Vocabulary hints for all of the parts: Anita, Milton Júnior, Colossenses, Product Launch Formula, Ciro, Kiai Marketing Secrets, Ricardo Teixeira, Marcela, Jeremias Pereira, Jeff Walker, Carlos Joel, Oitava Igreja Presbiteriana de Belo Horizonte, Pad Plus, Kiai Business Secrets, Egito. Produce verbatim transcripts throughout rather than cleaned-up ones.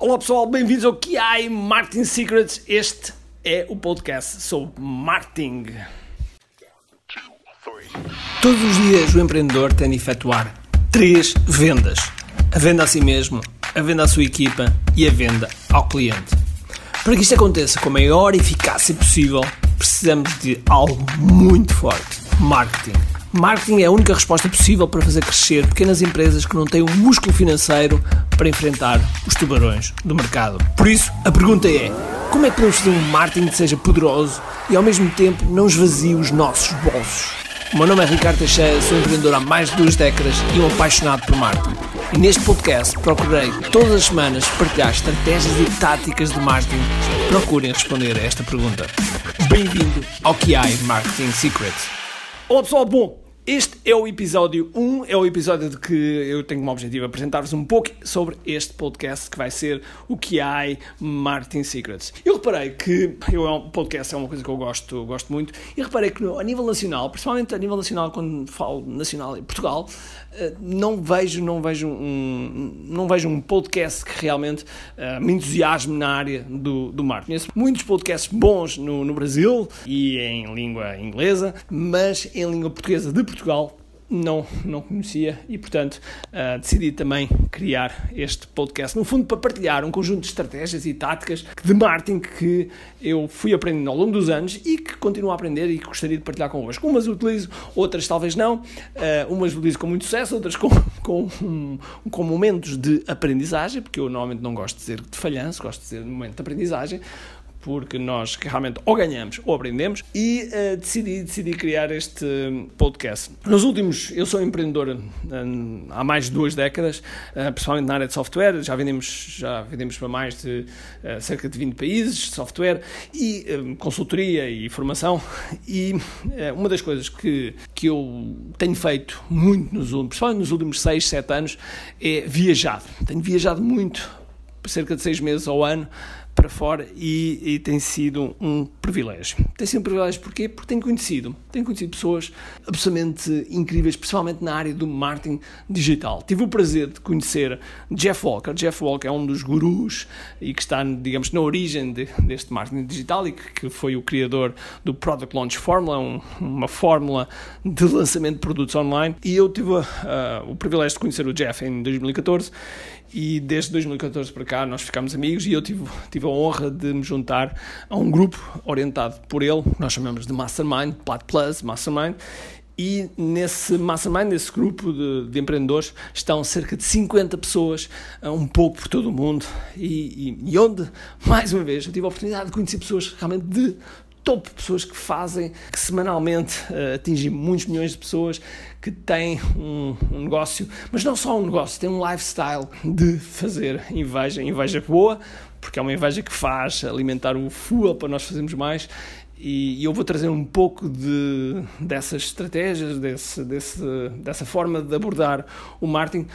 Olá pessoal, bem-vindos ao Kiai Marketing Secrets. Este é o podcast sobre marketing. Todos os dias o empreendedor tem de efetuar três vendas. A venda a si mesmo, a venda à sua equipa e a venda ao cliente. Para que isto aconteça com a maior eficácia possível, precisamos de algo muito forte: marketing. Marketing é a única resposta possível para fazer crescer pequenas empresas que não têm o músculo financeiro para enfrentar os tubarões do mercado. Por isso, a pergunta é: como é que podemos fazer um marketing que seja poderoso e ao mesmo tempo não esvazie os nossos bolsos? O meu nome é Ricardo Teixeira, sou empreendedor há mais de duas décadas e um apaixonado por marketing. E neste podcast procurei todas as semanas partilhar estratégias e táticas de marketing. Procurem responder a esta pergunta. Bem-vindo ao Kiai Marketing Secrets. Olá pessoal, bom, este é o episódio um, é o episódio de que eu tenho como objetivo apresentar-vos um pouco sobre este podcast que vai ser o Kiai Marketing Secrets. Eu reparei que, o podcast é uma coisa que eu gosto, gosto muito, e reparei que a nível nacional, principalmente a nível nacional, quando falo nacional em Portugal, não vejo, não vejo, um, não vejo um podcast que realmente uh, me entusiasme na área do, do marketing. Conheço muitos podcasts bons no, no Brasil e em língua inglesa, mas em língua portuguesa de Portugal não, não conhecia e, portanto, uh, decidi também criar este podcast, no fundo, para partilhar um conjunto de estratégias e táticas de marketing que eu fui aprendendo ao longo dos anos e que continuo a aprender e que gostaria de partilhar convosco. Umas utilizo, outras talvez não, uh, umas utilizo com muito sucesso, outras com, com, um, com momentos de aprendizagem, porque eu normalmente não gosto de dizer de falhanço, gosto de dizer de momento de aprendizagem, porque nós realmente ou ganhamos ou aprendemos, e uh, decidi, decidi criar este podcast. Nos últimos, eu sou empreendedor uh, há mais de duas décadas, uh, principalmente na área de software, já vendemos, já vendemos para mais de uh, cerca de vinte países de software, e uh, consultoria e formação, e uh, uma das coisas que, que eu tenho feito muito, nos últimos, principalmente nos últimos seis, sete anos, é viajar. Tenho viajado muito, cerca de seis meses ao ano, para fora, e, e tem sido um privilégio. Tem sido um privilégio porquê? Porque tenho conhecido, tenho conhecido pessoas absolutamente incríveis, principalmente na área do marketing digital. Tive o prazer de conhecer Jeff Walker. Jeff Walker é um dos gurus e que está, digamos, na origem de, deste marketing digital, e que, que foi o criador do Product Launch Formula, um, uma fórmula de lançamento de produtos online. E eu tive uh, o privilégio de conhecer o Jeff em dois mil e catorze, e desde dois mil e catorze para cá nós ficámos amigos, e eu tive, tive a honra de me juntar a um grupo orientado por ele, nós chamamos de Mastermind, Pad Plus, Mastermind, e nesse Mastermind, nesse grupo de, de empreendedores, estão cerca de cinquenta pessoas, um pouco por todo o mundo, e, e, e onde, mais uma vez, eu tive a oportunidade de conhecer pessoas realmente de topo, pessoas que fazem, que semanalmente uh, atingem muitos milhões de pessoas, que têm um, um negócio, mas não só um negócio, têm um lifestyle de fazer inveja, inveja boa, porque é uma inveja que faz alimentar o fuel para nós fazermos mais. E eu vou trazer um pouco de, dessas estratégias, desse, desse, dessa forma de abordar o marketing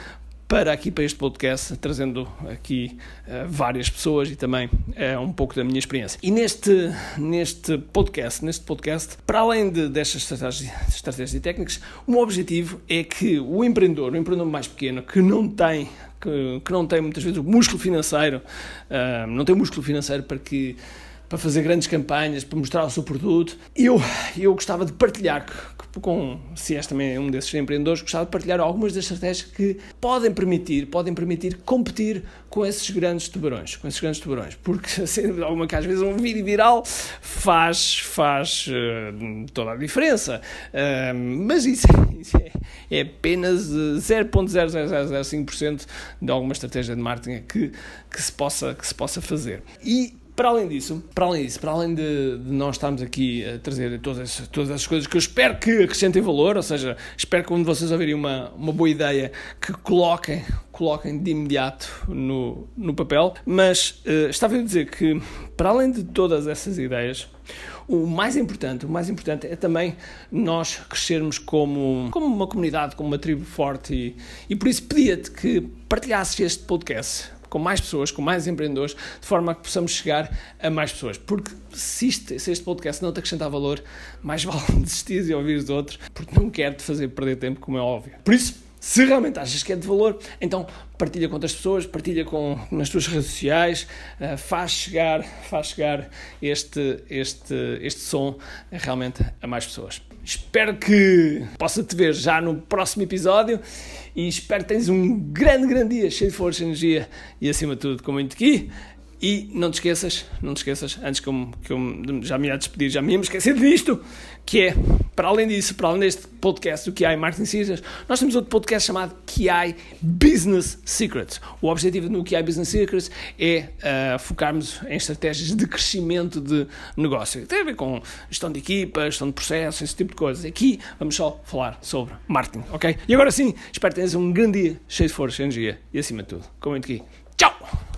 para aqui, para este podcast, trazendo aqui uh, várias pessoas e também uh, um pouco da minha experiência. E neste, neste, podcast, neste podcast, para além de, destas estratégias, estratégias e técnicas, o meu objetivo é que o empreendedor, o empreendedor mais pequeno, que não tem... Que, que não tem muitas vezes o músculo financeiro, uh, não tem o músculo financeiro para, que, para fazer grandes campanhas, para mostrar o seu produto. Eu, eu gostava de partilhar, que, que, com, se és também um desses empreendedores, gostava de partilhar algumas das estratégias que podem permitir, podem permitir competir com esses grandes tubarões, com esses grandes tubarões, porque assim, alguma que às vezes um vídeo viral faz, faz uh, toda a diferença, uh, mas isso, isso é... é apenas zero vírgula zero zero zero cinco por cento de alguma estratégia de marketing que, que, se, possa, que se possa fazer. E para além disso, para além, disso, para além de, de nós estarmos aqui a trazer todas, todas essas coisas que eu espero que acrescentem valor, ou seja, espero que quando vocês ouvirem uma, uma boa ideia, que coloquem, coloquem de imediato no, no papel, mas uh, estava a dizer que para além de todas essas ideias, o mais importante, o mais importante é também nós crescermos como, como uma comunidade, como uma tribo forte, e, e por isso pedia-te que partilhasses este podcast com mais pessoas, com mais empreendedores, de forma a que possamos chegar a mais pessoas. Porque se este, se este podcast não te acrescentar valor, mais vale desistir e ouvires de outro, porque não quero te fazer perder tempo, como é óbvio. Por isso, Se realmente achas que é de valor, então partilha com outras pessoas, partilha com, nas tuas redes sociais, uh, faz chegar, faz chegar este, este, este som realmente a mais pessoas. Espero que possa te ver já no próximo episódio e espero que tenhas um grande, grande dia, cheio de força, energia e acima de tudo com muito Ki. E não te esqueças, não te esqueças, antes que eu, que eu já me ia despedir, já me ia me esquecer disto, que é, para além disso, para além deste podcast do Kiai Marketing Secrets, nós temos outro podcast chamado Kiai Business Secrets. O objetivo no Kiai Business Secrets é uh, focarmos em estratégias de crescimento de negócio. Tem a ver com gestão de equipas, gestão de processos, esse tipo de coisas. Aqui vamos só falar sobre marketing, ok? E agora sim, espero que tenhas um grande dia, cheio de força, energia e acima de tudo, com muito Ki. Tchau!